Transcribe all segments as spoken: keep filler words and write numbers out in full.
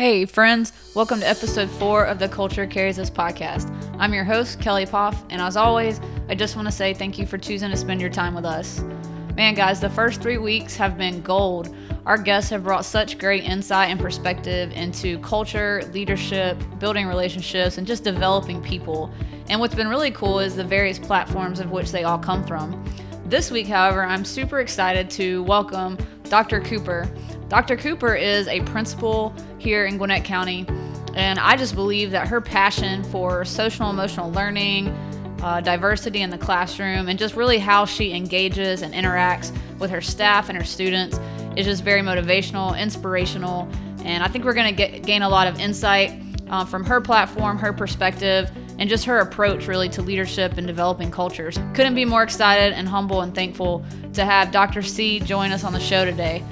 Hey friends, welcome to episode four of the Culture Carries Us podcast. I'm your host, Kelly Poff, and as always, I just want to say thank you for choosing to spend your time with us. Man guys, the first three weeks have been gold. Our guests have brought such great insight and perspective into culture, leadership, building relationships, and just developing people. And what's been really cool is the various platforms of which they all come from. This week, however, I'm super excited to welcome Doctor Cooper. Doctor Cooper is a principal here in Gwinnett County, and I just believe that her passion for social emotional learning, uh, diversity in the classroom, and just really how she engages and interacts with her staff and her students is just very motivational, inspirational, and I think we're going to gain a lot of insight uh, from her platform, her perspective, and just her approach really to leadership and developing cultures. Couldn't be more excited and humble and thankful to have Doctor C join us on the show today.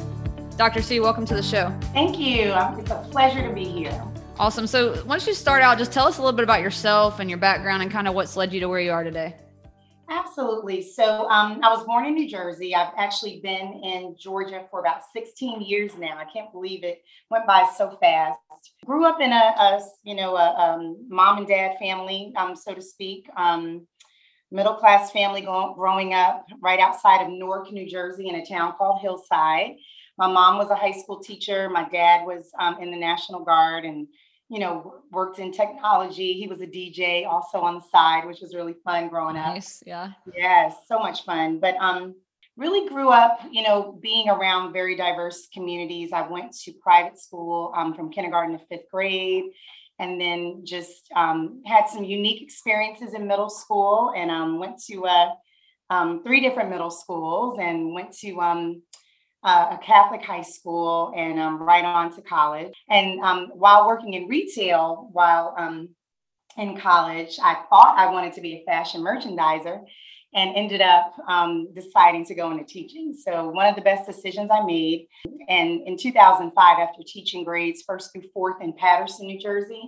Doctor C, welcome to the show. Thank you. It's a pleasure to be here. Awesome. So once you start out, just tell us a little bit about yourself and your background and kind of what's led you to where you are today. Absolutely. So um, I was born in New Jersey. I've actually been in Georgia for about sixteen years now. I can't believe it went by so fast. Grew up in a, a you know, a um, mom and dad family, um, so to speak. Um, middle class family go- growing up right outside of Newark, New Jersey, in a town called Hillside. My mom was a high school teacher. My dad was um, in the National Guard and, you know, worked in technology. He was a D J also on the side, which was really fun growing up. Nice, yeah. Yes, so much fun. But um, really grew up, you know, being around very diverse communities. I went to private school um, from kindergarten to fifth grade, and then just um, had some unique experiences in middle school, and um, went to uh, um, three different middle schools and went to um, Uh, a Catholic high school, and um, right on to college. And um, while working in retail, while um, in college, I thought I wanted to be a fashion merchandiser and ended up um, deciding to go into teaching. So one of the best decisions I made. And in two thousand five, after teaching grades first through fourth in Patterson, New Jersey,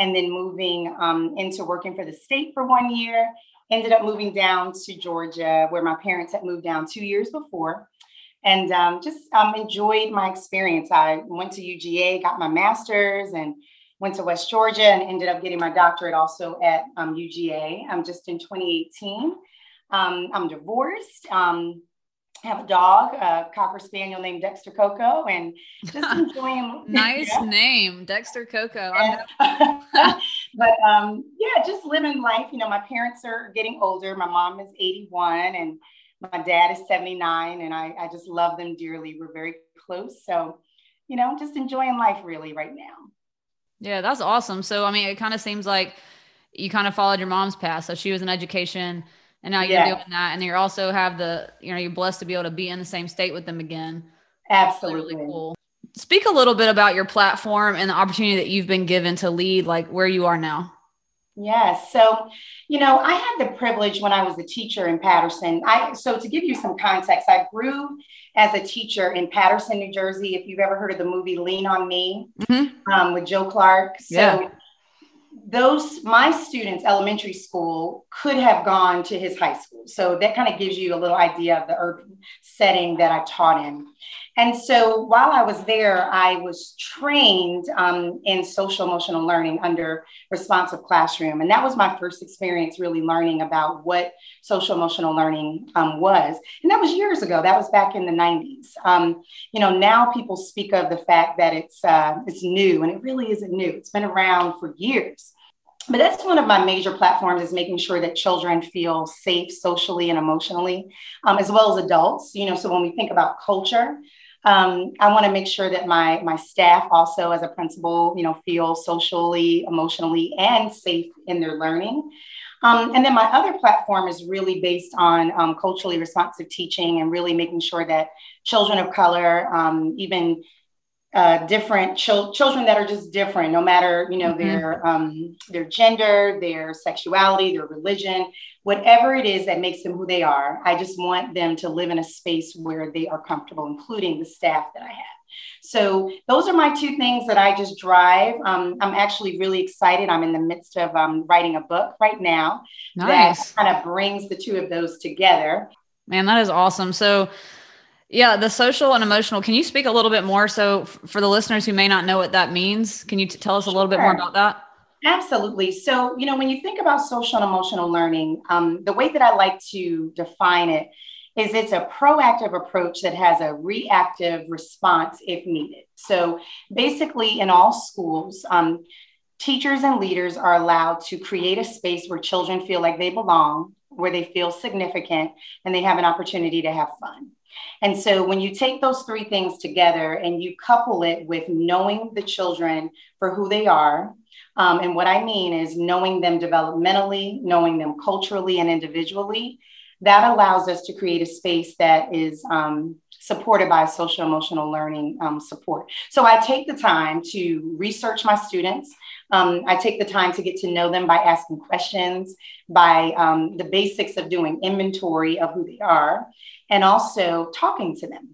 and then moving um, into working for the state for one year, ended up moving down to Georgia, where my parents had moved down two years before. And um, just um, enjoyed my experience. I went to U G A, got my master's, and went to West Georgia and ended up getting my doctorate also at um, U G A. I'm just in twenty eighteen. Um, I'm divorced. Um, have a dog, a Cocker Spaniel named Dexter Coco, and just enjoying. Nice yeah. name, Dexter Coco. Yeah. But um, yeah, just living life. You know, my parents are getting older. My mom is eighty-one, and my dad is seventy-nine, and I, I just love them dearly. We're very close. So, you know, just enjoying life really right now. Yeah, that's awesome. So, I mean, it kind of seems like you kind of followed your mom's path. So she was in education, and now you're yeah. doing that. And you're also have the, you know, you're blessed to be able to be in the same state with them again. Absolutely. Really cool. Speak a little bit about your platform and the opportunity that you've been given to lead, like where you are now. Yes. So, you know, I had the privilege when I was a teacher in Patterson. I so to give you some context, I grew as a teacher in Patterson, New Jersey. If you've ever heard of the movie Lean on Me, mm-hmm. um, with Joe Clark. So yeah. those, my students, elementary school could have gone to his high school. So that kind of gives you a little idea of the urban setting that I taught in. And so while I was there, I was trained um, in social emotional learning under responsive classroom. And that was my first experience really learning about what social emotional learning um, was. And that was years ago. That was back in the nineties. Um, you know, now people speak of the fact that it's uh, it's new, and it really isn't new. It's been around for years. But that's one of my major platforms, is making sure that children feel safe socially and emotionally, um, as well as adults. You know, so when we think about culture, Um, I want to make sure that my my staff also, as a principal, you know, feel socially, emotionally, and safe in their learning. Um, and then my other platform is really based on um, culturally responsive teaching, and really making sure that children of color, um, even uh, different ch- children that are just different, no matter, you know, mm-hmm. their um, their gender, their sexuality, their religion, whatever it is that makes them who they are, I just want them to live in a space where they are comfortable, including the staff that I have. So those are my two things that I just drive. Um, I'm actually really excited. I'm in the midst of um, writing a book right now. Nice. That kind of brings the two of those together. Man, that is awesome. So Yeah, the social and emotional. Can you speak a little bit more? So f- for the listeners who may not know what that means, can you t- tell us a little Sure. bit more about that? Absolutely. So, you know, when you think about social and emotional learning, um, the way that I like to define it is it's a proactive approach that has a reactive response if needed. So basically in all schools, um, teachers and leaders are allowed to create a space where children feel like they belong, where they feel significant, and they have an opportunity to have fun. And so when you take those three things together and you couple it with knowing the children for who they are, um, and what I mean is knowing them developmentally, knowing them culturally and individually, that allows us to create a space that is um, supported by social emotional learning um, support. So I take the time to research my students. Um, I take the time to get to know them by asking questions, by um, the basics of doing inventory of who they are, and also talking to them.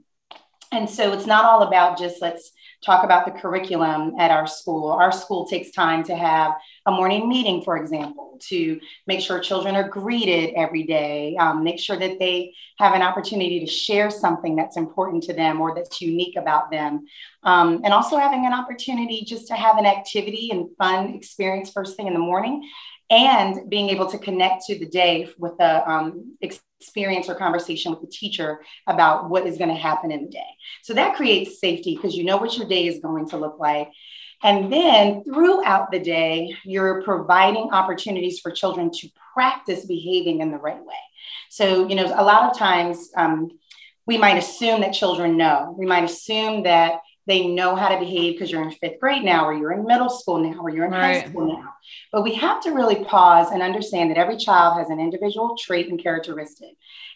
And so it's not all about just let's talk about the curriculum at our school. Our school takes time to have a morning meeting, for example, to make sure children are greeted every day, um, make sure that they have an opportunity to share something that's important to them or that's unique about them. Um, and also having an opportunity just to have an activity and fun experience first thing in the morning, and being able to connect to the day with a um, experience or conversation with the teacher about what is going to happen in the day. So that creates safety because you know what your day is going to look like. And then throughout the day, you're providing opportunities for children to practice behaving in the right way. So, you know, a lot of times um, we might assume that children know. We might assume that they know how to behave because you're in fifth grade now, or you're in middle school now, or you're in right. high school now. But we have to really pause and understand that every child has an individual trait and characteristic.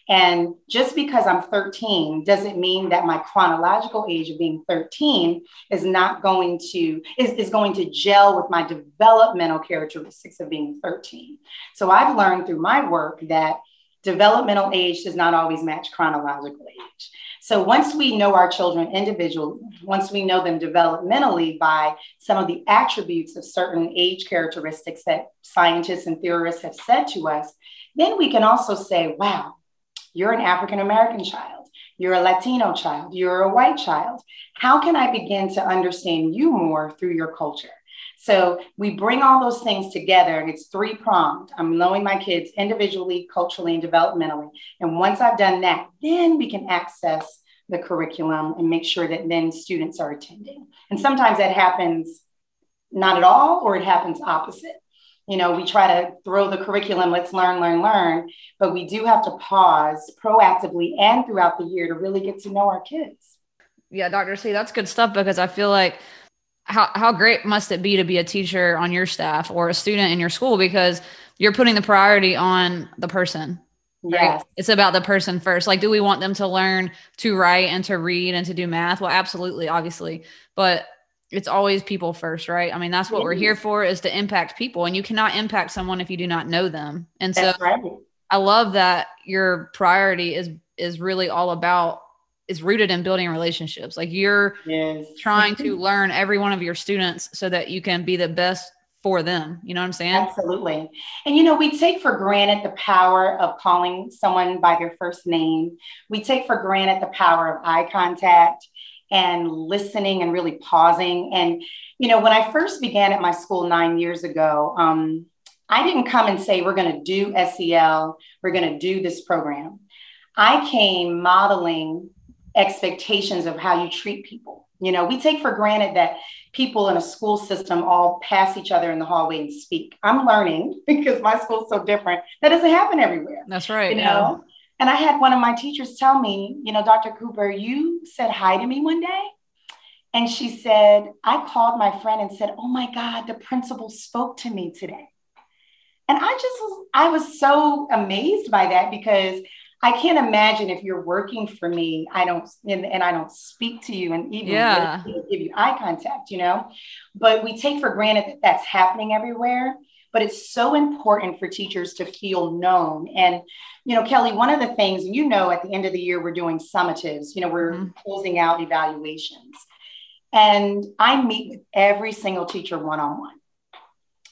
And just because I'm thirteen doesn't mean that my chronological age of being thirteen is not going to, is, is going to gel with my developmental characteristics of being thirteen. So I've learned through my work that developmental age does not always match chronological age. So once we know our children individually, once we know them developmentally by some of the attributes of certain age characteristics that scientists and theorists have said to us, then we can also say, wow, you're an African-American child, you're a Latino child, you're a white child. How can I begin to understand you more through your culture? So we bring all those things together, and it's three pronged. I'm knowing my kids individually, culturally, and developmentally. And once I've done that, then we can access the curriculum and make sure that then students are attending. And sometimes that happens not at all, or it happens opposite. You know, we try to throw the curriculum, let's learn, learn, learn, but we do have to pause proactively and throughout the year to really get to know our kids. Yeah, Doctor C, that's good stuff, because I feel like How how great must it be to be a teacher on your staff or a student in your school, because you're putting the priority on the person. Right? Yes. It's about the person first. Like, do we want them to learn to write and to read and to do math? Well, absolutely, obviously, but it's always people first, right? I mean, that's what mm-hmm. we're here for, is to impact people, and you cannot impact someone if you do not know them. And that's so right. I love that your priority is, is really all about is rooted in building relationships. Like, you're yes. trying to learn every one of your students so that you can be the best for them. You know what I'm saying? Absolutely. And, you know, we take for granted the power of calling someone by their first name. We take for granted the power of eye contact and listening and really pausing. And, you know, when I first began at my school nine years ago, um, I didn't come and say, we're going to do S E L. We're going to do this program. I came modeling expectations of how you treat people. You know, we take for granted that people in a school system all pass each other in the hallway and speak. I'm learning, because my school's so different, that doesn't happen everywhere. That's right. You yeah. know, and I had one of my teachers tell me, you know, Doctor Cooper, you said hi to me one day. And she said, I called my friend and said, oh my God, the principal spoke to me today. And I just was, I was so amazed by that, because I can't imagine if you're working for me, I don't, and, and I don't speak to you and even yeah. give you eye contact, you know, but we take for granted that that's happening everywhere, but it's so important for teachers to feel known. And, you know, Kelly, one of the things, you know, at the end of the year, we're doing summatives, you know, we're mm-hmm. closing out evaluations, and I meet with every single teacher one-on-one.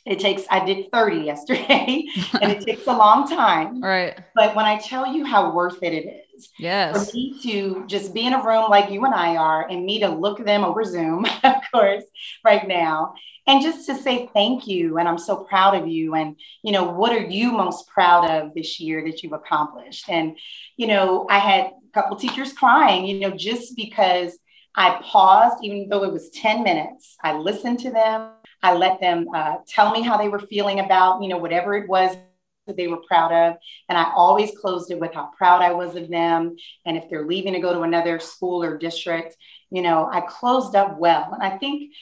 It takes, I did thirty yesterday and it takes a long time. Right. But when I tell you how worth it it is, yes, for me to just be in a room like you and I are, and me to look at them over Zoom, of course, right now, and just to say thank you. And I'm so proud of you. And, you know, what are you most proud of this year that you've accomplished? And, you know, I had a couple teachers crying, you know, just because I paused, even though it was ten minutes, I listened to them. I let them uh, tell me how they were feeling about, you know, whatever it was that they were proud of. And I always closed it with how proud I was of them. And if they're leaving to go to another school or district, you know, I closed up well. And I think,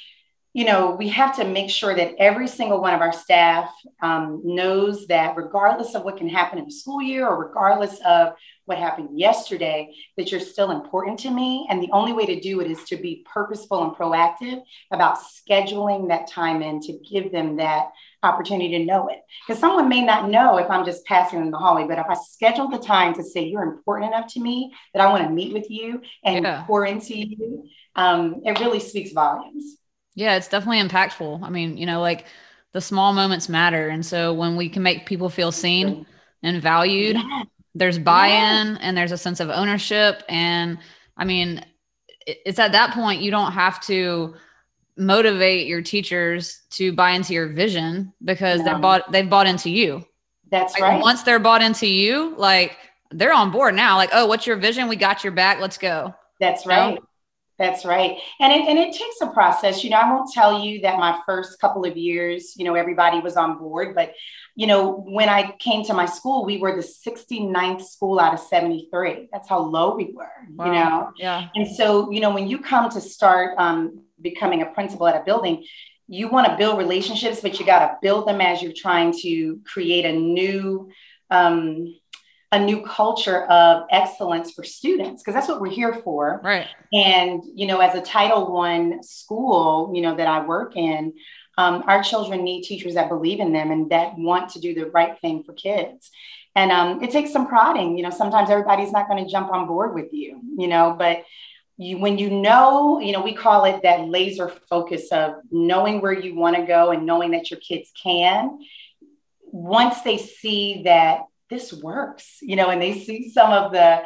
you know, we have to make sure that every single one of our staff um, knows that regardless of what can happen in the school year or regardless of what happened yesterday, that you're still important to me. And the only way to do it is to be purposeful and proactive about scheduling that time in to give them that opportunity to know it. Because someone may not know if I'm just passing in the hallway, but if I schedule the time to say you're important enough to me that I want to meet with you and yeah. pour into you, um, it really speaks volumes. Yeah, it's definitely impactful. I mean, you know, like the small moments matter. And so when we can make people feel seen and valued, yeah. there's buy-in yeah. and there's a sense of ownership. And I mean, it's at that point, you don't have to motivate your teachers to buy into your vision because no. they're bought, they've bought into you. That's like, right. Once they're bought into you, like they're on board now. Like, oh, what's your vision? We got your back. Let's go. That's right. So, that's right. And it, and it takes a process. You know, I won't tell you that my first couple of years, you know, everybody was on board, but, you know, when I came to my school, we were the sixty-ninth school out of seventy-three. That's how low we were, wow. you know? Yeah. And so, you know, when you come to start um, becoming a principal at a building, you want to build relationships, but you got to build them as you're trying to create a new, um, a new culture of excellence for students, because that's what we're here for. Right. And, you know, as a Title One school, you know, that I work in, um, our children need teachers that believe in them and that want to do the right thing for kids. And um, it takes some prodding, you know, sometimes everybody's not going to jump on board with you, you know, but you, when you know, you know, we call it that laser focus of knowing where you want to go and knowing that your kids can, once they see that this works, you know, and they see some of the,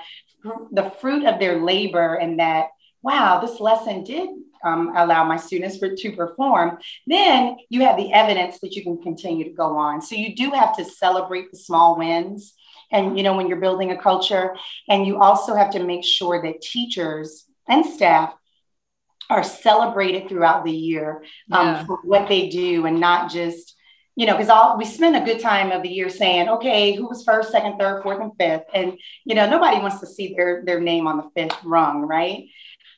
the fruit of their labor and that, wow, this lesson did um, allow my students for, to perform, then you have the evidence that you can continue to go on. So you do have to celebrate the small wins. And, you know, when you're building a culture, and you also have to make sure that teachers and staff are celebrated throughout the year um, yeah. for what they do, and not just, you know, because all we spend a good time of the year saying, okay, who was first, second, third, fourth, and fifth? And, you know, nobody wants to see their, their name on the fifth rung, right?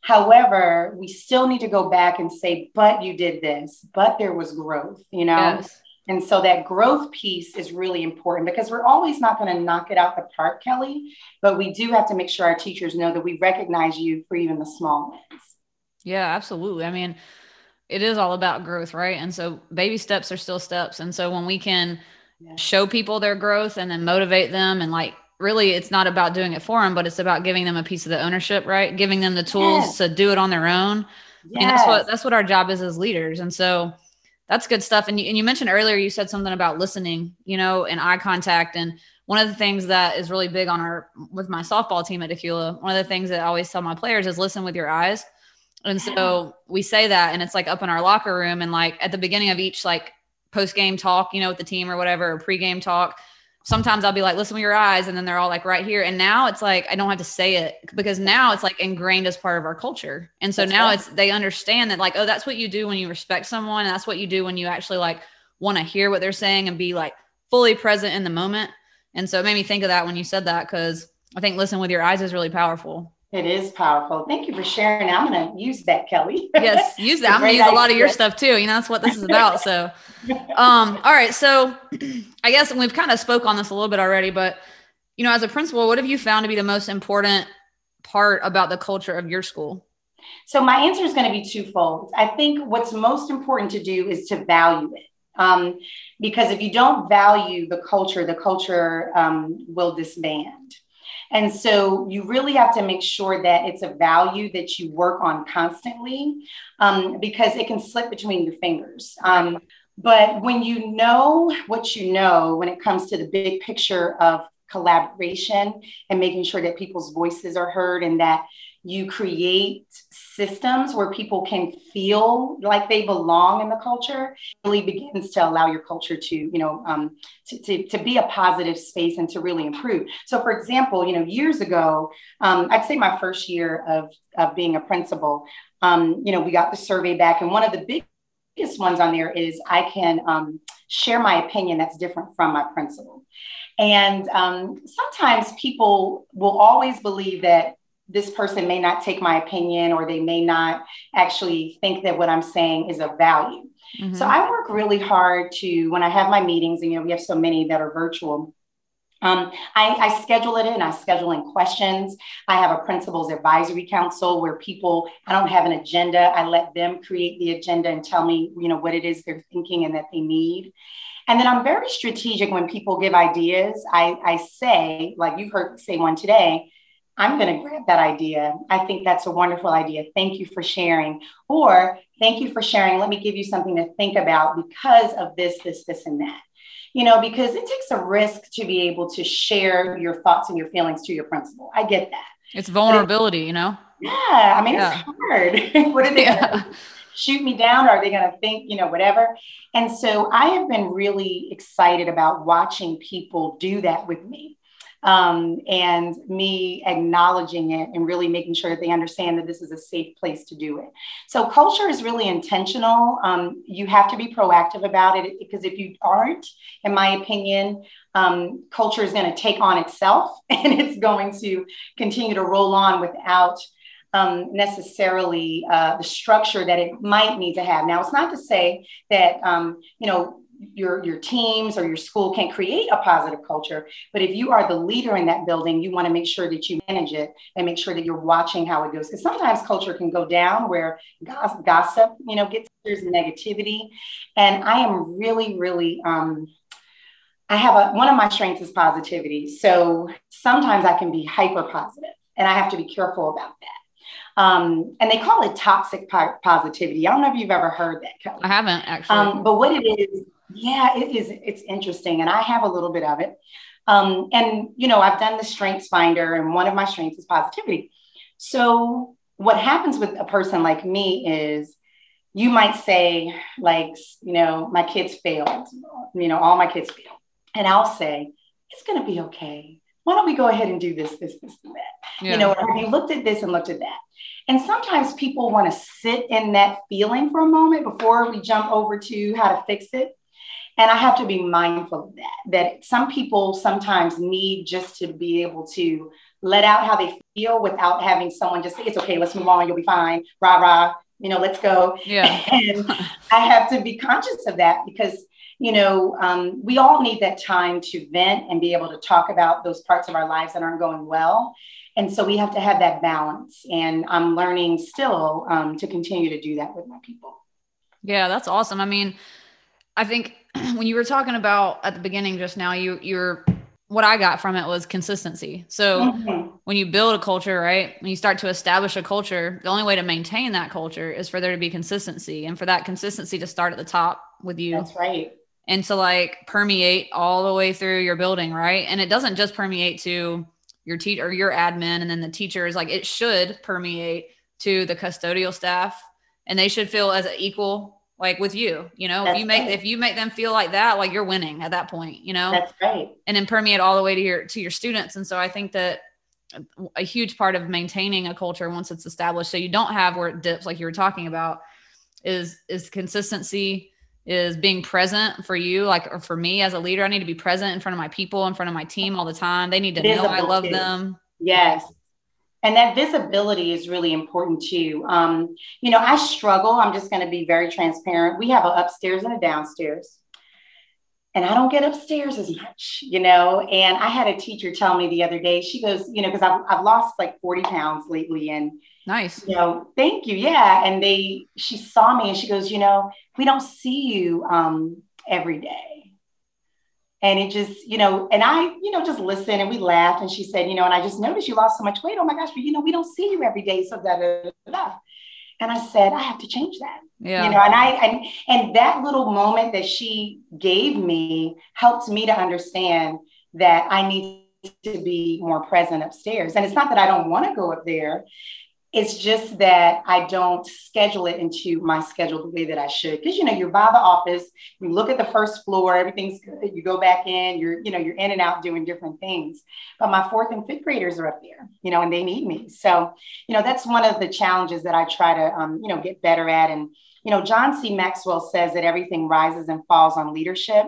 However, we still need to go back and say, but you did this, but there was growth, you know? Yes. And so that growth piece is really important, because we're always not going to knock it out the park, Kelly, but we do have to make sure our teachers know that we recognize you for even the small ones. Yeah, absolutely. I mean, it is all about growth, right? And so baby steps are still steps. And so when we can yeah. show people their growth and then motivate them, and like, really, it's not about doing it for them, but it's about giving them a piece of the ownership, right? Giving them the tools yes. to do it on their own. Yes. And that's what, that's what our job is as leaders. And so that's good stuff. And you, and you mentioned earlier, you said something about listening, you know, and eye contact. And one of the things that is really big on our, with my softball team at Decula, one of the things that I always tell my players is listen with your eyes. And so we say that, and it's like up in our locker room, and like at the beginning of each like post-game talk, you know, with the team or whatever, or pre-game talk, sometimes I'll be like, listen with your eyes. And then they're all like right here. And now it's like, I don't have to say it, because now it's like ingrained as part of our culture. And so that's now right. it's, they understand that like, oh, that's what you do when you respect someone. And that's what you do when you actually like want to hear what they're saying and be like fully present in the moment. And so it made me think of that when you said that, because I think listen with your eyes is really powerful. It is powerful. Thank you for sharing. I'm going to use that, Kelly. Yes, use that. I'm going to use a lot of your stuff too. You know, that's what this is about. So, um, all right. So I guess we've kind of spoke on this a little bit already, but you know, as a principal, what have you found to be the most important part about the culture of your school? So my answer is going to be twofold. I think what's most important to do is to value it. Um, because if you don't value the culture, the culture, um, will disband. And so you really have to make sure that it's a value that you work on constantly, um, because it can slip between your fingers. Um, But when you know what you know, when it comes to the big picture of collaboration and making sure that people's voices are heard and that you create systems where people can feel like they belong in the culture, really begins to allow your culture to, you know, um, to, to, to be a positive space and to really improve. So for example, you know, years ago, um, I'd say my first year of, of being a principal, um, you know, we got the survey back, and one of the big biggest ones on there is I can um, share my opinion that's different from my principal. And um, sometimes people will always believe that this person may not take my opinion, or they may not actually think that what I'm saying is of value. Mm-hmm. So I work really hard to, when I have my meetings, and you know, we have so many that are virtual, Um, I, I schedule it in, I schedule in questions. I have a principal's advisory council where people, I don't have an agenda. I let them create the agenda and tell me, you know, what it is they're thinking and that they need. And then I'm very strategic when people give ideas. I, I say, like you've heard me say one today, I'm going to grab that idea. I think that's a wonderful idea. Thank you for sharing. Or thank you for sharing. Let me give you something to think about because of this, this, this, and that. You know, because it takes a risk to be able to share your thoughts and your feelings to your principal. I get that. It's vulnerability, it, you know? Yeah. I mean, yeah. It's hard. What are they yeah. gonna shoot me down? Or are they going to think, you know, whatever? And so I have been really excited about watching people do that with me. Um, and me acknowledging it and really making sure that they understand that this is a safe place to do it. So culture is really intentional. Um, you have to be proactive about it, because if you aren't, in my opinion, um, culture is going to take on itself, and it's going to continue to roll on without um, necessarily uh, the structure that it might need to have. Now, it's not to say that, um, you know, your, your teams or your school can create a positive culture. But if you are the leader in that building, you want to make sure that you manage it and make sure that you're watching how it goes. Because sometimes culture can go down where gossip, you know, gets, there's negativity. And I am really, really, um, I have a, one of my strengths is positivity. So sometimes I can be hyper positive, and I have to be careful about that. Um, and they call it toxic po- positivity. I don't know if you've ever heard that, Kelly. I haven't actually. Um, but what it is, yeah, it is. It's interesting. And I have a little bit of it. Um, and, you know, I've done the Strengths Finder, and one of my strengths is positivity. So what happens with a person like me is you might say, like, you know, my kids failed, you know, all my kids failed. And I'll say, it's going to be okay. Why don't we go ahead and do this, this, this, and that? Yeah. You know, have you looked at this and looked at that? And sometimes people want to sit in that feeling for a moment before we jump over to how to fix it. And I have to be mindful of that, that some people sometimes need just to be able to let out how they feel without having someone just say, it's okay, let's move on, you'll be fine, rah, rah, you know, let's go. Yeah. And I have to be conscious of that, because, you know, um, we all need that time to vent and be able to talk about those parts of our lives that aren't going well. And so we have to have that balance. And I'm learning still um, to continue to do that with my people. Yeah, that's awesome. I mean, I think when you were talking about at the beginning just now, you you're what I got from it was consistency. So mm-hmm. when you build a culture, right, when you start to establish a culture, the only way to maintain that culture is for there to be consistency, and for that consistency to start at the top with you. That's right. And to like permeate all the way through your building, right? And it doesn't just permeate to your teacher or your admin, and then the teachers. Like, it should permeate to the custodial staff, and they should feel as an equal. Like with you, you know, that's if you make, right. if you make them feel like that, like you're winning at that point, you know, that's right. And then permeate all the way to your, to your students. And so I think that a huge part of maintaining a culture once it's established, so you don't have where it dips, like you were talking about, is, is consistency, is being present for you. Like, or for me as a leader, I need to be present in front of my people, in front of my team all the time. They need to Visible know I love too. Them. Yes. And that visibility is really important too. Um, you know, I struggle. I'm just going to be very transparent. We have an upstairs and a downstairs, and I don't get upstairs as much, you know, and I had a teacher tell me the other day, she goes, you know, cause I've, I've lost like forty pounds lately, and nice, you know, thank you. Yeah. And they, she saw me and she goes, you know, we don't see you um, every day. And it just, you know, and I, you know, just listened and we laughed, and she said, you know, and I just noticed you lost so much weight. Oh my gosh, but you know, we don't see you every day. So that, And I said, I have to change that. Yeah. You know, and I, and, and that little moment that she gave me helped me to understand that I need to be more present upstairs. And it's not that I don't want to go up there. It's just that I don't schedule it into my schedule the way that I should. Because, you know, you're by the office, you look at the first floor, everything's good. You go back in, you're, you know, you're in and out doing different things. But my fourth and fifth graders are up there, you know, and they need me. So, you know, that's one of the challenges that I try to, um, you know, get better at. And, you know, John C. Maxwell says that everything rises and falls on leadership.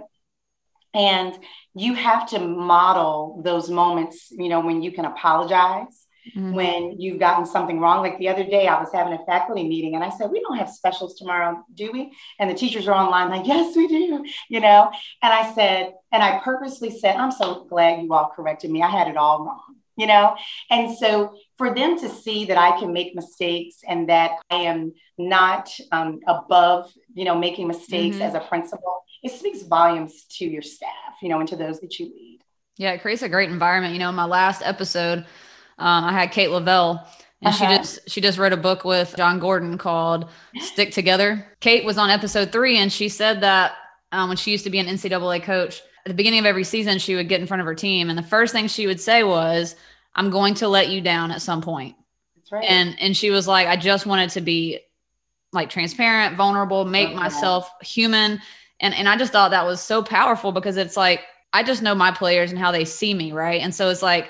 And you have to model those moments, you know, when you can apologize. Mm-hmm. When you've gotten something wrong. Like the other day, I was having a faculty meeting and I said, we don't have specials tomorrow, do we? And the teachers are online like, yes, we do, you know? And I said, and I purposely said, I'm so glad you all corrected me. I had it all wrong, you know? And so for them to see that I can make mistakes and that I am not um, above, you know, making mistakes mm-hmm. as a principal, it speaks volumes to your staff, you know, and to those that you lead. Yeah, it creates a great environment. You know, in my last episode, Um, I had Kate Lavelle, and uh-huh. she just she just wrote a book with John Gordon called Stick Together. Kate was on episode three, and she said that um, when she used to be an N C double A coach, at the beginning of every season, she would get in front of her team, and the first thing she would say was, "I'm going to let you down at some point." That's right. And and she was like, "I just wanted to be like transparent, vulnerable, make okay. myself human," and and I just thought that was so powerful because it's like I just know my players and how they see me, right? And so it's like,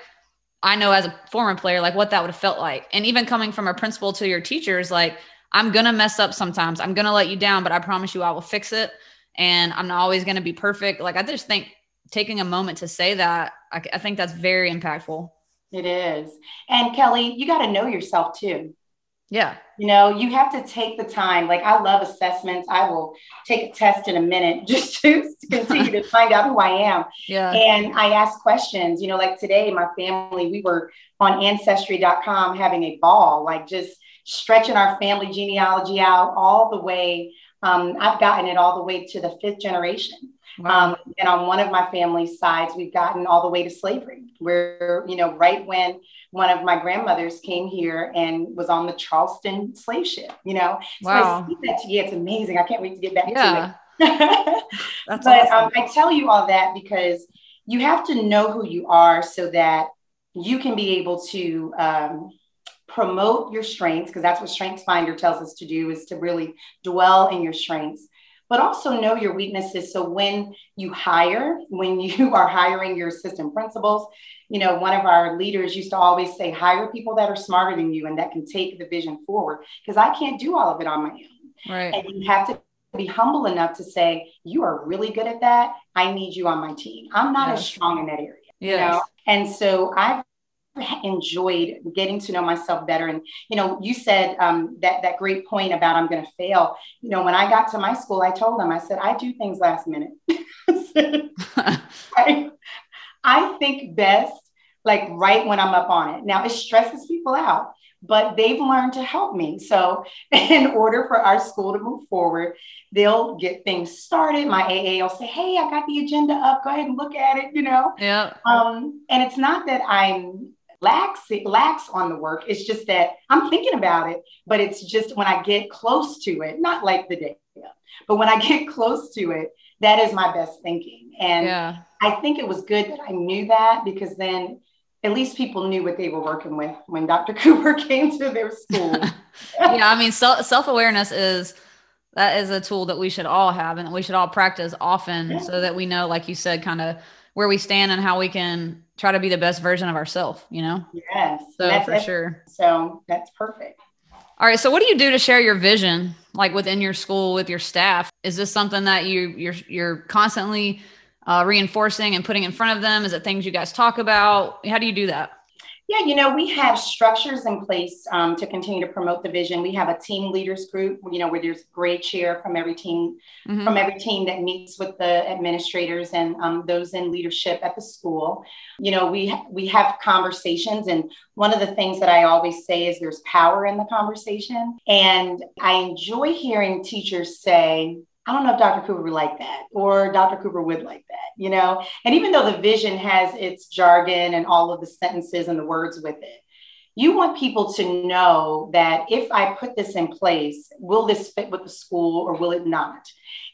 I know as a former player, like what that would have felt like. And even coming from a principal to your teachers, like I'm going to mess up sometimes. I'm going to let you down, but I promise you I will fix it. And I'm not always going to be perfect. Like I just think taking a moment to say that, I, I think that's very impactful. It is. And Kelly, you got to know yourself too. Yeah. You know, you have to take the time. Like I love assessments. I will take a test in a minute just to continue to find out who I am. Yeah. And I ask questions, you know, like today, my family, we were on Ancestry dot com having a ball, like just stretching our family genealogy out all the way. Um, I've gotten it all the way to the fifth generation. Wow. Um, and on one of my family's sides, we've gotten all the way to slavery, where, you know, right when one of my grandmothers came here and was on the Charleston slave ship, you know, so wow. I see that, yeah, it's amazing. I can't wait to get back yeah. to it. That's but awesome. um, I tell you all that because you have to know who you are so that you can be able to, um, promote your strengths, because that's what Strengths Finder tells us to do, is to really dwell in your strengths. But also know your weaknesses. So when you hire, when you are hiring your assistant principals, you know, one of our leaders used to always say, hire people that are smarter than you and that can take the vision forward, because I can't do all of it on my own. Right. And you have to be humble enough to say, you are really good at that. I need you on my team. I'm not yes. as strong in that area. Yes. You know? And so I've enjoyed getting to know myself better. And, you know, you said um, that, that great point about I'm going to fail. You know, when I got to my school, I told them, I said, I do things last minute. I, I think best, like right when I'm up on it. Now it stresses people out, but they've learned to help me. So in order for our school to move forward, they'll get things started. My A A will say, hey, I got the agenda up. Go ahead and look at it, you know? Yeah. Um, and it's not that I'm lax, lax on the work. It's just that I'm thinking about it, but it's just when I get close to it, not like the day, but when I get close to it, that is my best thinking. And yeah. I think it was good that I knew that, because then at least people knew what they were working with when Doctor Cooper came to their school. Yeah. I mean, self, self-awareness is, that is a tool that we should all have and that we should all practice often yeah. so that we know, like you said, kind of where we stand and how we can try to be the best version of ourselves, you know? Yes. So that's for it. Sure. So that's perfect. All right. So what do you do to share your vision, like within your school, with your staff? Is this something that you, you're, you're constantly uh, reinforcing and putting in front of them? Is it things you guys talk about? How do you do that? Yeah, you know, we have structures in place um, to continue to promote the vision. We have a team leaders group, you know, where there's a grade chair from every team, mm-hmm. from every team that meets with the administrators and um, those in leadership at the school. You know, we we have conversations. And one of the things that I always say is there's power in the conversation. And I enjoy hearing teachers say, I don't know if Doctor Cooper would like that, or Doctor Cooper would like that, you know? And even though the vision has its jargon and all of the sentences and the words with it, You want people to know that if I put this in place, will this fit with the school or will it not?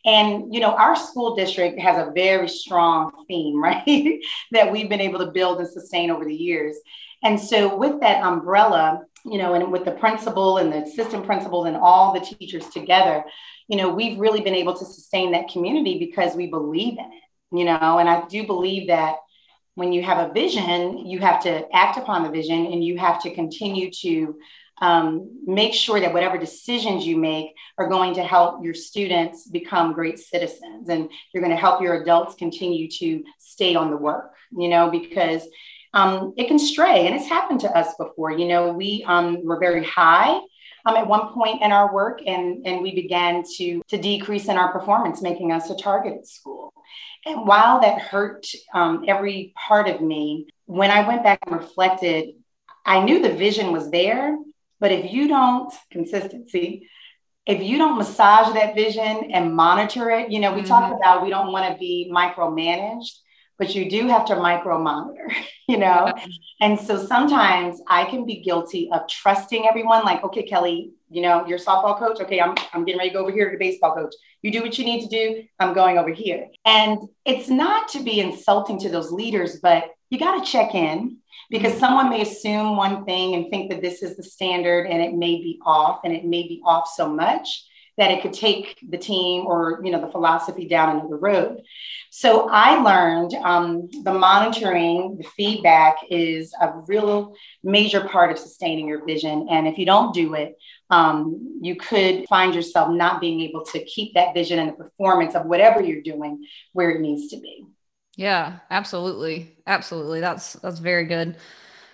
And, you know, our school district has a very strong theme, right, that we've been able to build and sustain over the years. And so with that umbrella, you know, and with the principal and the assistant principals and all the teachers together, you know, we've really been able to sustain that community because we believe in it, you know, and I do believe that when you have a vision, you have to act upon the vision, and you have to continue to um, make sure that whatever decisions you make are going to help your students become great citizens, and you're going to help your adults continue to stay on the work, you know, because um, it can stray, and it's happened to us before. You know, we um, were very high um, at one point in our work, and, and we began to, to decrease in our performance, making us a targeted school. And while that hurt um, every part of me, when I went back and reflected, I knew the vision was there, but if you don't, consistency, if you don't massage that vision and monitor it, you know, we mm-hmm. talk about, we don't want to be micromanaged, but you do have to micromonitor, you know? Yeah. And so sometimes I can be guilty of trusting everyone. Like, okay, Kelly, you know, you're a softball coach. Okay. I'm, I'm getting ready to go over here to the baseball coach. You do what you need to do. I'm going over here. And it's not to be insulting to those leaders, but you got to check in, because someone may assume one thing and think that this is the standard, and it may be off, and it may be off so much that it could take the team or, you know, the philosophy down another road. So I learned um, the monitoring, the feedback is a real major part of sustaining your vision. And if you don't do it, um, you could find yourself not being able to keep that vision and the performance of whatever you're doing where it needs to be. Yeah, absolutely. Absolutely. That's, that's very good.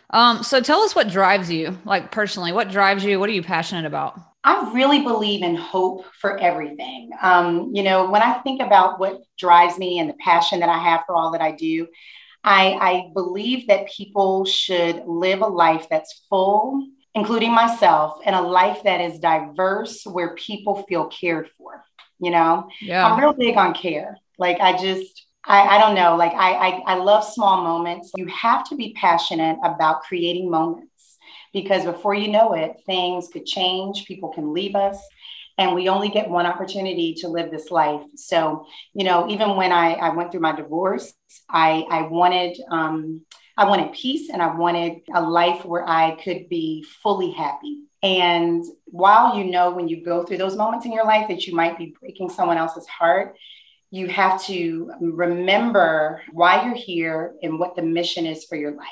Um, so tell us what drives you, like personally, what drives you? What are you passionate about? I really believe in hope for everything. Um, you know, when I think about what drives me and the passion that I have for all that I do, I, I believe that people should live a life that's full, including myself, and a life that is diverse where people feel cared for, you know? Yeah. I'm real big on care. Like I just, I, I don't know, like I, I, I love small moments. You have to be passionate about creating moments, because before you know it, things could change, people can leave us, and we only get one opportunity to live this life. So, you know, even when I, I went through my divorce, I, I wanted um, I wanted peace, and I wanted a life where I could be fully happy. And while you know when you go through those moments in your life that you might be breaking someone else's heart, you have to remember why you're here and what the mission is for your life.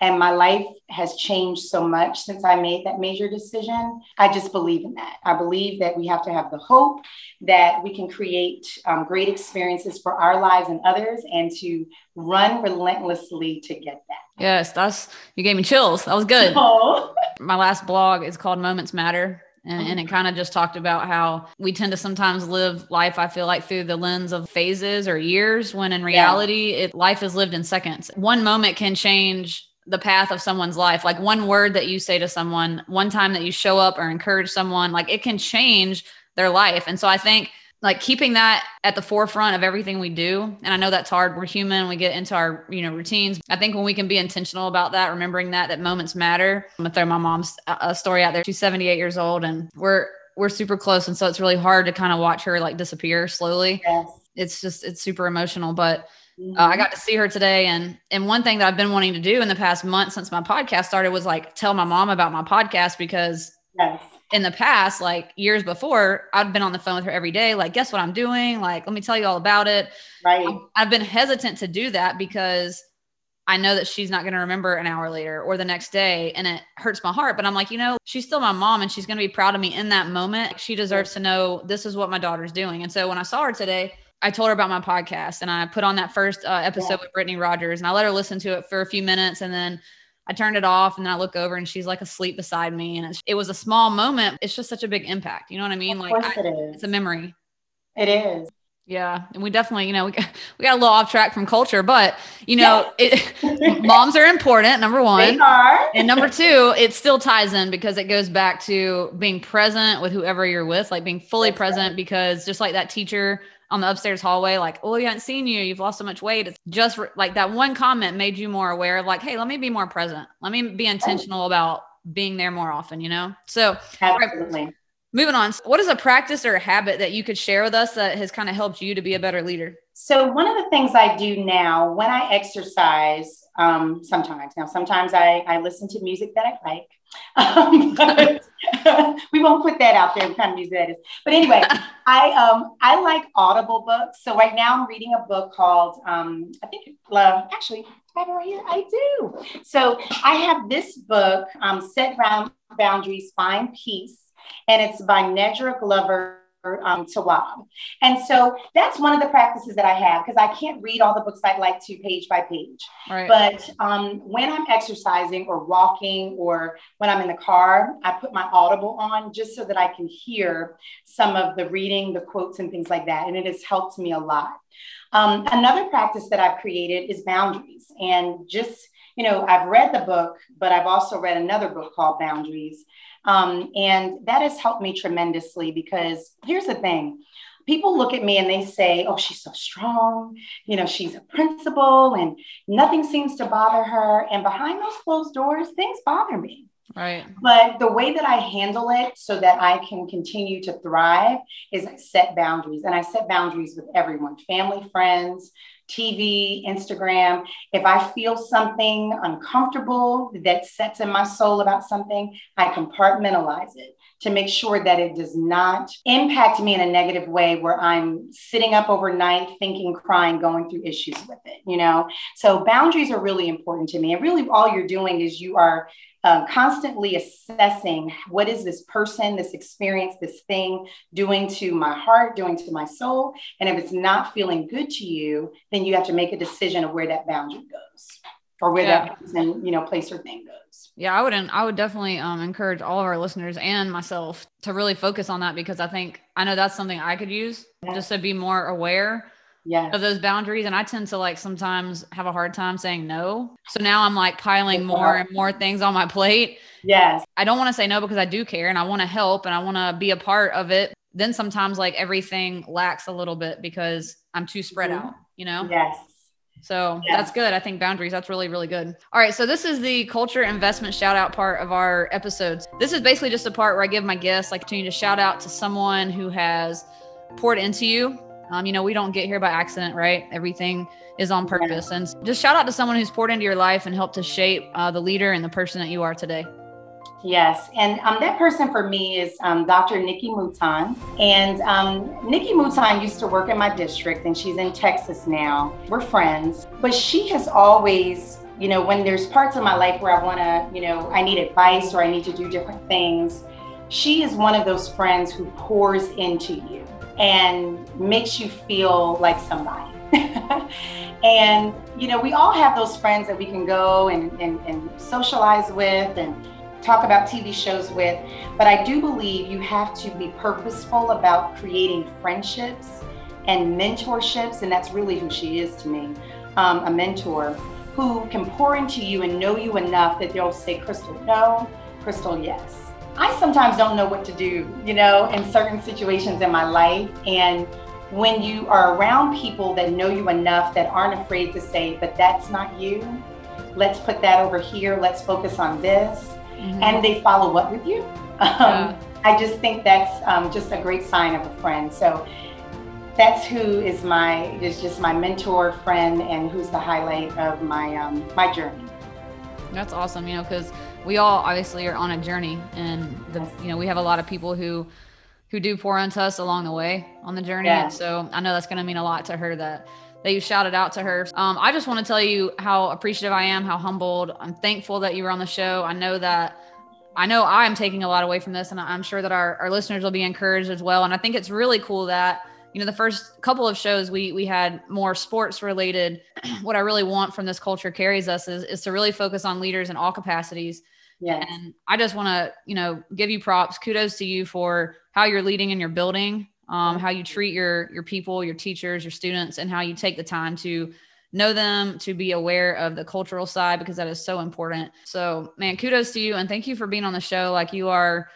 And my life has changed so much since I made that major decision. I just believe in that. I believe that we have to have the hope that we can create um, great experiences for our lives and others, and to run relentlessly to get that. Yes, that's, you gave me chills. That was good. Oh. My last blog is called Moments Matter. And, and it kind of just talked about how we tend to sometimes live life, I feel like, through the lens of phases or years, when in reality, yeah. it, life is lived in seconds. One moment can change the path of someone's life. Like one word that you say to someone, one time that you show up or encourage someone, like it can change their life. And so I think like keeping that at the forefront of everything we do. And I know that's hard. We're human. We get into our, you know, routines. I think when we can be intentional about that, remembering that, that moments matter. I'm gonna throw my mom's uh, story out there. She's seventy-eight years old, and we're, we're super close. And so it's really hard to kind of watch her like disappear slowly. Yes. It's just, it's super emotional, but Mm-hmm. Uh, I got to see her today. And, and one thing that I've been wanting to do in the past month since my podcast started was like tell my mom about my podcast, because yes. in the past, like years before, I'd been on the phone with her every day. Like, guess what I'm doing? Like, let me tell you all about it. Right. I'm, I've been hesitant to do that because I know that she's not going to remember an hour later or the next day. And it hurts my heart, but I'm like, you know, she's still my mom, and she's going to be proud of me in that moment. She deserves to know this is what my daughter's doing. And so when I saw her today, I told her about my podcast, and I put on that first uh, episode yeah. with Brittany Rogers, and I let her listen to it for a few minutes, and then I turned it off, and then I look over and she's like asleep beside me. And it's, it was a small moment. It's just such a big impact. You know what I mean? Of like I, it it's a memory. It is. Yeah. And we definitely, you know, we got, we got a little off track from culture, but you know, yeah. it, moms are important. Number one, they are. And number two, it still ties in because it goes back to being present with whoever you're with, like being fully That's present right. because just like that teacher on the upstairs hallway, like, oh, we haven't seen you. You've lost so much weight. It's just re- like that one comment made you more aware of like, hey, let me be more present. Let me be intentional about being there more often, you know? So absolutely. Right, moving on. What is a practice or a habit that you could share with us that has kind of helped you to be a better leader? So one of the things I do now when I exercise, um, sometimes now, sometimes I, I listen to music that I like. Um, but, we won't put that out there, what kind of music that is. But anyway, I um I like Audible books. So right now I'm reading a book called um I think uh, actually I have it right here. I do. So I have this book, um, Set Boundaries, Find Peace, and it's by Nedra Glover. Um, Tawab. And so that's one of the practices that I have because I can't read all the books I'd like to page by page. Right. But um, when I'm exercising or walking or when I'm in the car, I put my Audible on just so that I can hear some of the reading, the quotes and things like that. And it has helped me a lot. Um, another practice that I've created is boundaries. And just, you know, I've read the book, but I've also read another book called Boundaries. Um, and that has helped me tremendously because here's the thing. People look at me and they say, oh, she's so strong. You know, she's a principal and nothing seems to bother her. And behind those closed doors, things bother me. Right. But the way that I handle it so that I can continue to thrive is I set boundaries, and I set boundaries with everyone, family, friends, T V, Instagram. If I feel something uncomfortable that sets in my soul about something, I compartmentalize it to make sure that it does not impact me in a negative way where I'm sitting up overnight, thinking, crying, going through issues with it, you know? So boundaries are really important to me. And really all you're doing is you are uh, constantly assessing what is this person, this experience, this thing doing to my heart, doing to my soul. And if it's not feeling good to you, then you have to make a decision of where that boundary goes or where yeah. that person, you know, place or thing goes. Yeah. I would, I would definitely um, encourage all of our listeners and myself to really focus on that, because I think, I know that's something I could use yes. just to be more aware yes. of those boundaries. And I tend to like sometimes have a hard time saying no. So now I'm like piling exactly. more and more things on my plate. Yes. I don't want to say no because I do care and I want to help and I want to be a part of it. Then sometimes like everything lacks a little bit because I'm too spread mm-hmm. out, you know? Yes. So yes. that's good. I think boundaries, that's really, really good. All right. So this is the culture investment shout out part of our episodes. This is basically just a part where I give my guests like to shout out to someone who has poured into you. Um, you know, we don't get here by accident, right? Everything is on purpose. Yeah. And just shout out to someone who's poured into your life and helped to shape uh, the leader and the person that you are today. Yes. And um, that person for me is um, Doctor Nikki Mouton. And um, Nikki Mouton used to work in my district and she's in Texas now. We're friends, but she has always, you know, when there's parts of my life where I want to, you know, I need advice or I need to do different things. She is one of those friends who pours into you and makes you feel like somebody. And, you know, we all have those friends that we can go and, and, and socialize with and talk about T V shows with, but I do believe you have to be purposeful about creating friendships and mentorships, and that's really who she is to me, um, a mentor who can pour into you and know you enough that they'll say, Crystal, no, Crystal, yes. I sometimes don't know what to do, you know, in certain situations in my life, and when you are around people that know you enough that aren't afraid to say, but that's not you, let's put that over here, let's focus on this. Mm-hmm. And they follow up with you. Um, yeah. I just think that's um, just a great sign of a friend. So that's who is my is just my mentor friend, and who's the highlight of my um, my journey. That's awesome, you know, because we all obviously are on a journey, and the, yes. you know, we have a lot of people who who do pour into us along the way on the journey. Yeah. And so I know that's going to mean a lot to her that. that you shouted out to her. Um, I just want to tell you how appreciative I am, how humbled. I'm thankful that you were on the show. I know that, I know I'm taking a lot away from this, and I'm sure that our, our listeners will be encouraged as well. And I think it's really cool that, you know, the first couple of shows we we had more sports related. What I really want from this culture carries us is, is to really focus on leaders in all capacities. Yes. And I just want to, you know, give you props, kudos to you for how you're leading and you're building. Um, how you treat your, your people, your teachers, your students, and how you take the time to know them, to be aware of the cultural side, because that is so important. So man, kudos to you. And thank you for being on the show. Like you are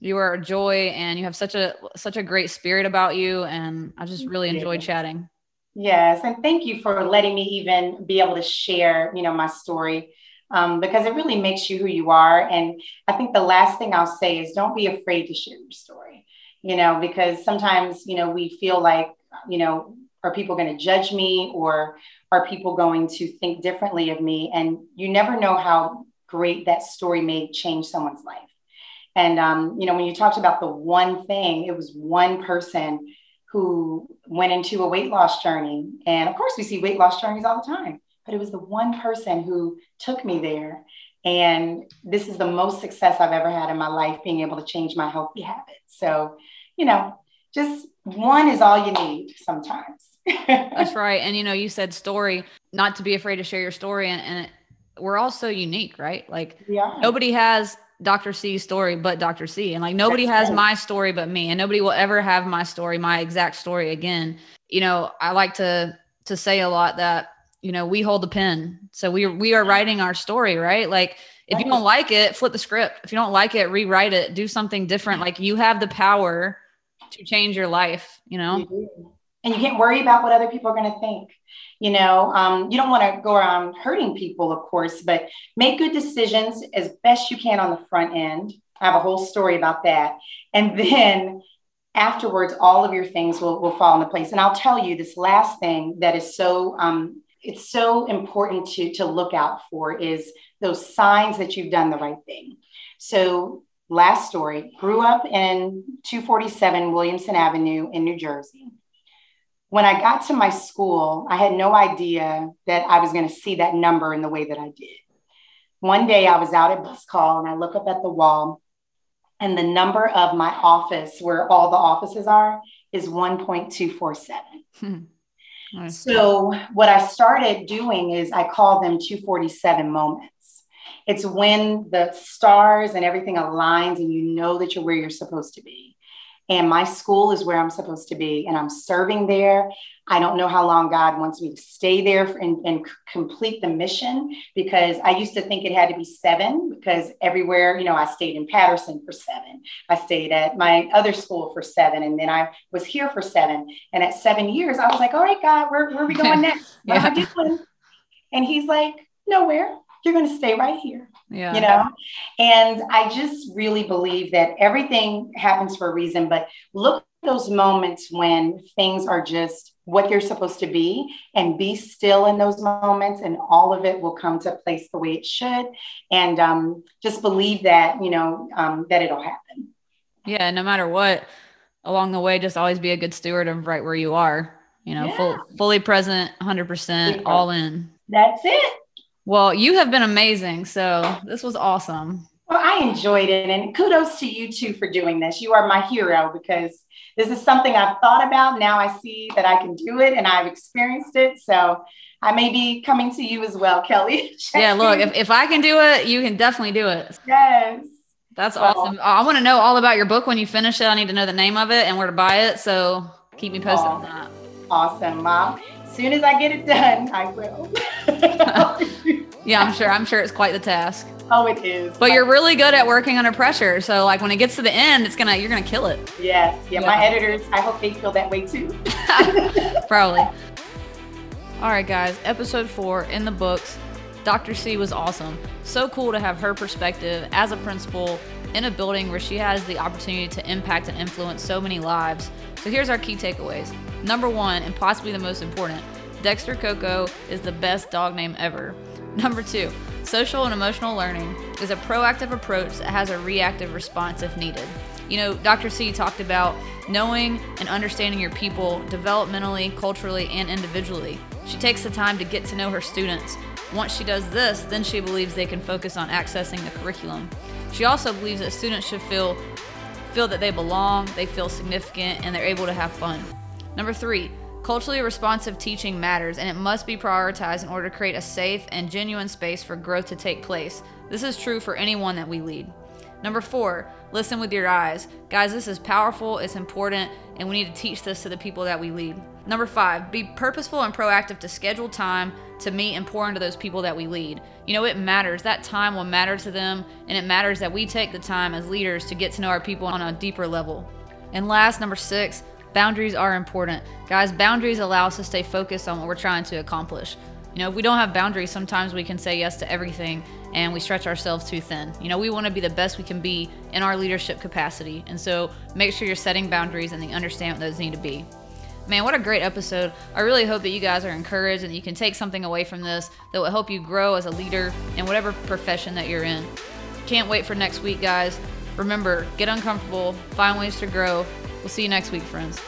You are a joy, and you have such a such a great spirit about you, and I just really enjoy chatting. Yes, and thank you for letting me even be able to share, you know, my story, um, because it really makes you who you are. And I think the last thing I'll say is don't be afraid to share your story, you know, because sometimes, you know, we feel like, you know, are people going to judge me, or are people going to think differently of me? And you never know how great that story may change someone's life. And, um, you know, when you talked about the one thing, it was one person who went into a weight loss journey. And of course we see weight loss journeys all the time, but it was the one person who took me there. And this is the most success I've ever had in my life, being able to change my healthy habits. So, you know, just one is all you need sometimes. That's right. And, you know, you said story, not to be afraid to share your story. And, and it, we're all so unique, right? Like yeah. nobody has Doctor C's story, but Doctor C, and like nobody has my story, but me, and nobody will ever have my story, my exact story again. You know, I like to, to say a lot that, you know, we hold the pen. So we, we are writing our story, right? Like if you don't like it, flip the script. If you don't like it, rewrite it, do something different. Like you have the power to change your life, you know? And you can't worry about what other people are going to think. You know, um, you don't want to go around hurting people, of course, but make good decisions as best you can on the front end. I have a whole story about that. And then afterwards, all of your things will, will fall into place. And I'll tell you this last thing that is so, um, it's so important to, to look out for is those signs that you've done the right thing. So last story, grew up in two forty-seven Williamson Avenue in New Jersey. When I got to my school, I had no idea that I was going to see that number in the way that I did. One day I was out at bus call and I look up at the wall, and the number of my office, where all the offices are, is one point two four seven. Hmm. Nice. So what I started doing is I call them two forty-seven moments. It's when the stars and everything aligns and you know that you're where you're supposed to be. And my school is where I'm supposed to be. And I'm serving there. I don't know how long God wants me to stay there and, and complete the mission, because I used to think it had to be seven, because everywhere, you know, I stayed in Patterson for seven. I stayed at my other school for seven. And then I was here for seven. And at seven years, I was like, all right, God, where, where are we going next? What yeah. are we doing? And he's like, nowhere. You're going to stay right here, yeah. you know? And I just really believe that everything happens for a reason, but look at those moments when things are just what they're supposed to be, and be still in those moments, and all of it will come to place the way it should. And um, just believe that, you know, um, that it'll happen. Yeah. No matter what, along the way, just always be a good steward of right where you are, you know, yeah. full, fully present, one hundred percent, yeah. all in. That's it. Well, you have been amazing. So this was awesome. Well, I enjoyed it. And kudos to you too for doing this. You are my hero, because this is something I've thought about. Now I see that I can do it, and I've experienced it. So I may be coming to you as well, Kelly. Yeah, look, if, if I can do it, you can definitely do it. Yes. That's well, awesome. I want to know all about your book when you finish it. I need to know the name of it and where to buy it. So keep me posted on that. Awesome, Mom. As soon as I get it done, I will. Yeah, I'm sure. I'm sure it's quite the task. Oh, it is. But you're really good at working under pressure. So like when it gets to the end, it's gonna you're gonna kill it. Yes. Yeah. yeah. My editors, I hope they feel that way too. Probably. All right, guys. Episode four in the books. Doctor C was awesome. So cool to have her perspective as a principal in a building where she has the opportunity to impact and influence so many lives. So here's our key takeaways. Number one, and possibly the most important, Dexter Coco is the best dog name ever. Number two, social and emotional learning is a proactive approach that has a reactive response if needed. You know, Doctor C talked about knowing and understanding your people developmentally, culturally, and individually. She takes the time to get to know her students. Once she does this, then she believes they can focus on accessing the curriculum. She also believes that students should feel, feel that they belong, they feel significant, and they're able to have fun. Number three, culturally responsive teaching matters, and it must be prioritized in order to create a safe and genuine space for growth to take place. This is true for anyone that we lead. Number four, listen with your eyes. Guys, this is powerful, it's important, and we need to teach this to the people that we lead. Number five, be purposeful and proactive to schedule time to meet and pour into those people that we lead. You know, it matters. That time will matter to them, and it matters that we take the time as leaders to get to know our people on a deeper level. And last, number six, boundaries are important. Guys, boundaries allow us to stay focused on what we're trying to accomplish. You know, if we don't have boundaries, sometimes we can say yes to everything and we stretch ourselves too thin. You know, we want to be the best we can be in our leadership capacity. And so make sure you're setting boundaries and you understand what those need to be. Man, what a great episode. I really hope that you guys are encouraged and you can take something away from this that will help you grow as a leader in whatever profession that you're in. Can't wait for next week, guys. Remember, get uncomfortable, find ways to grow. We'll see you next week, friends.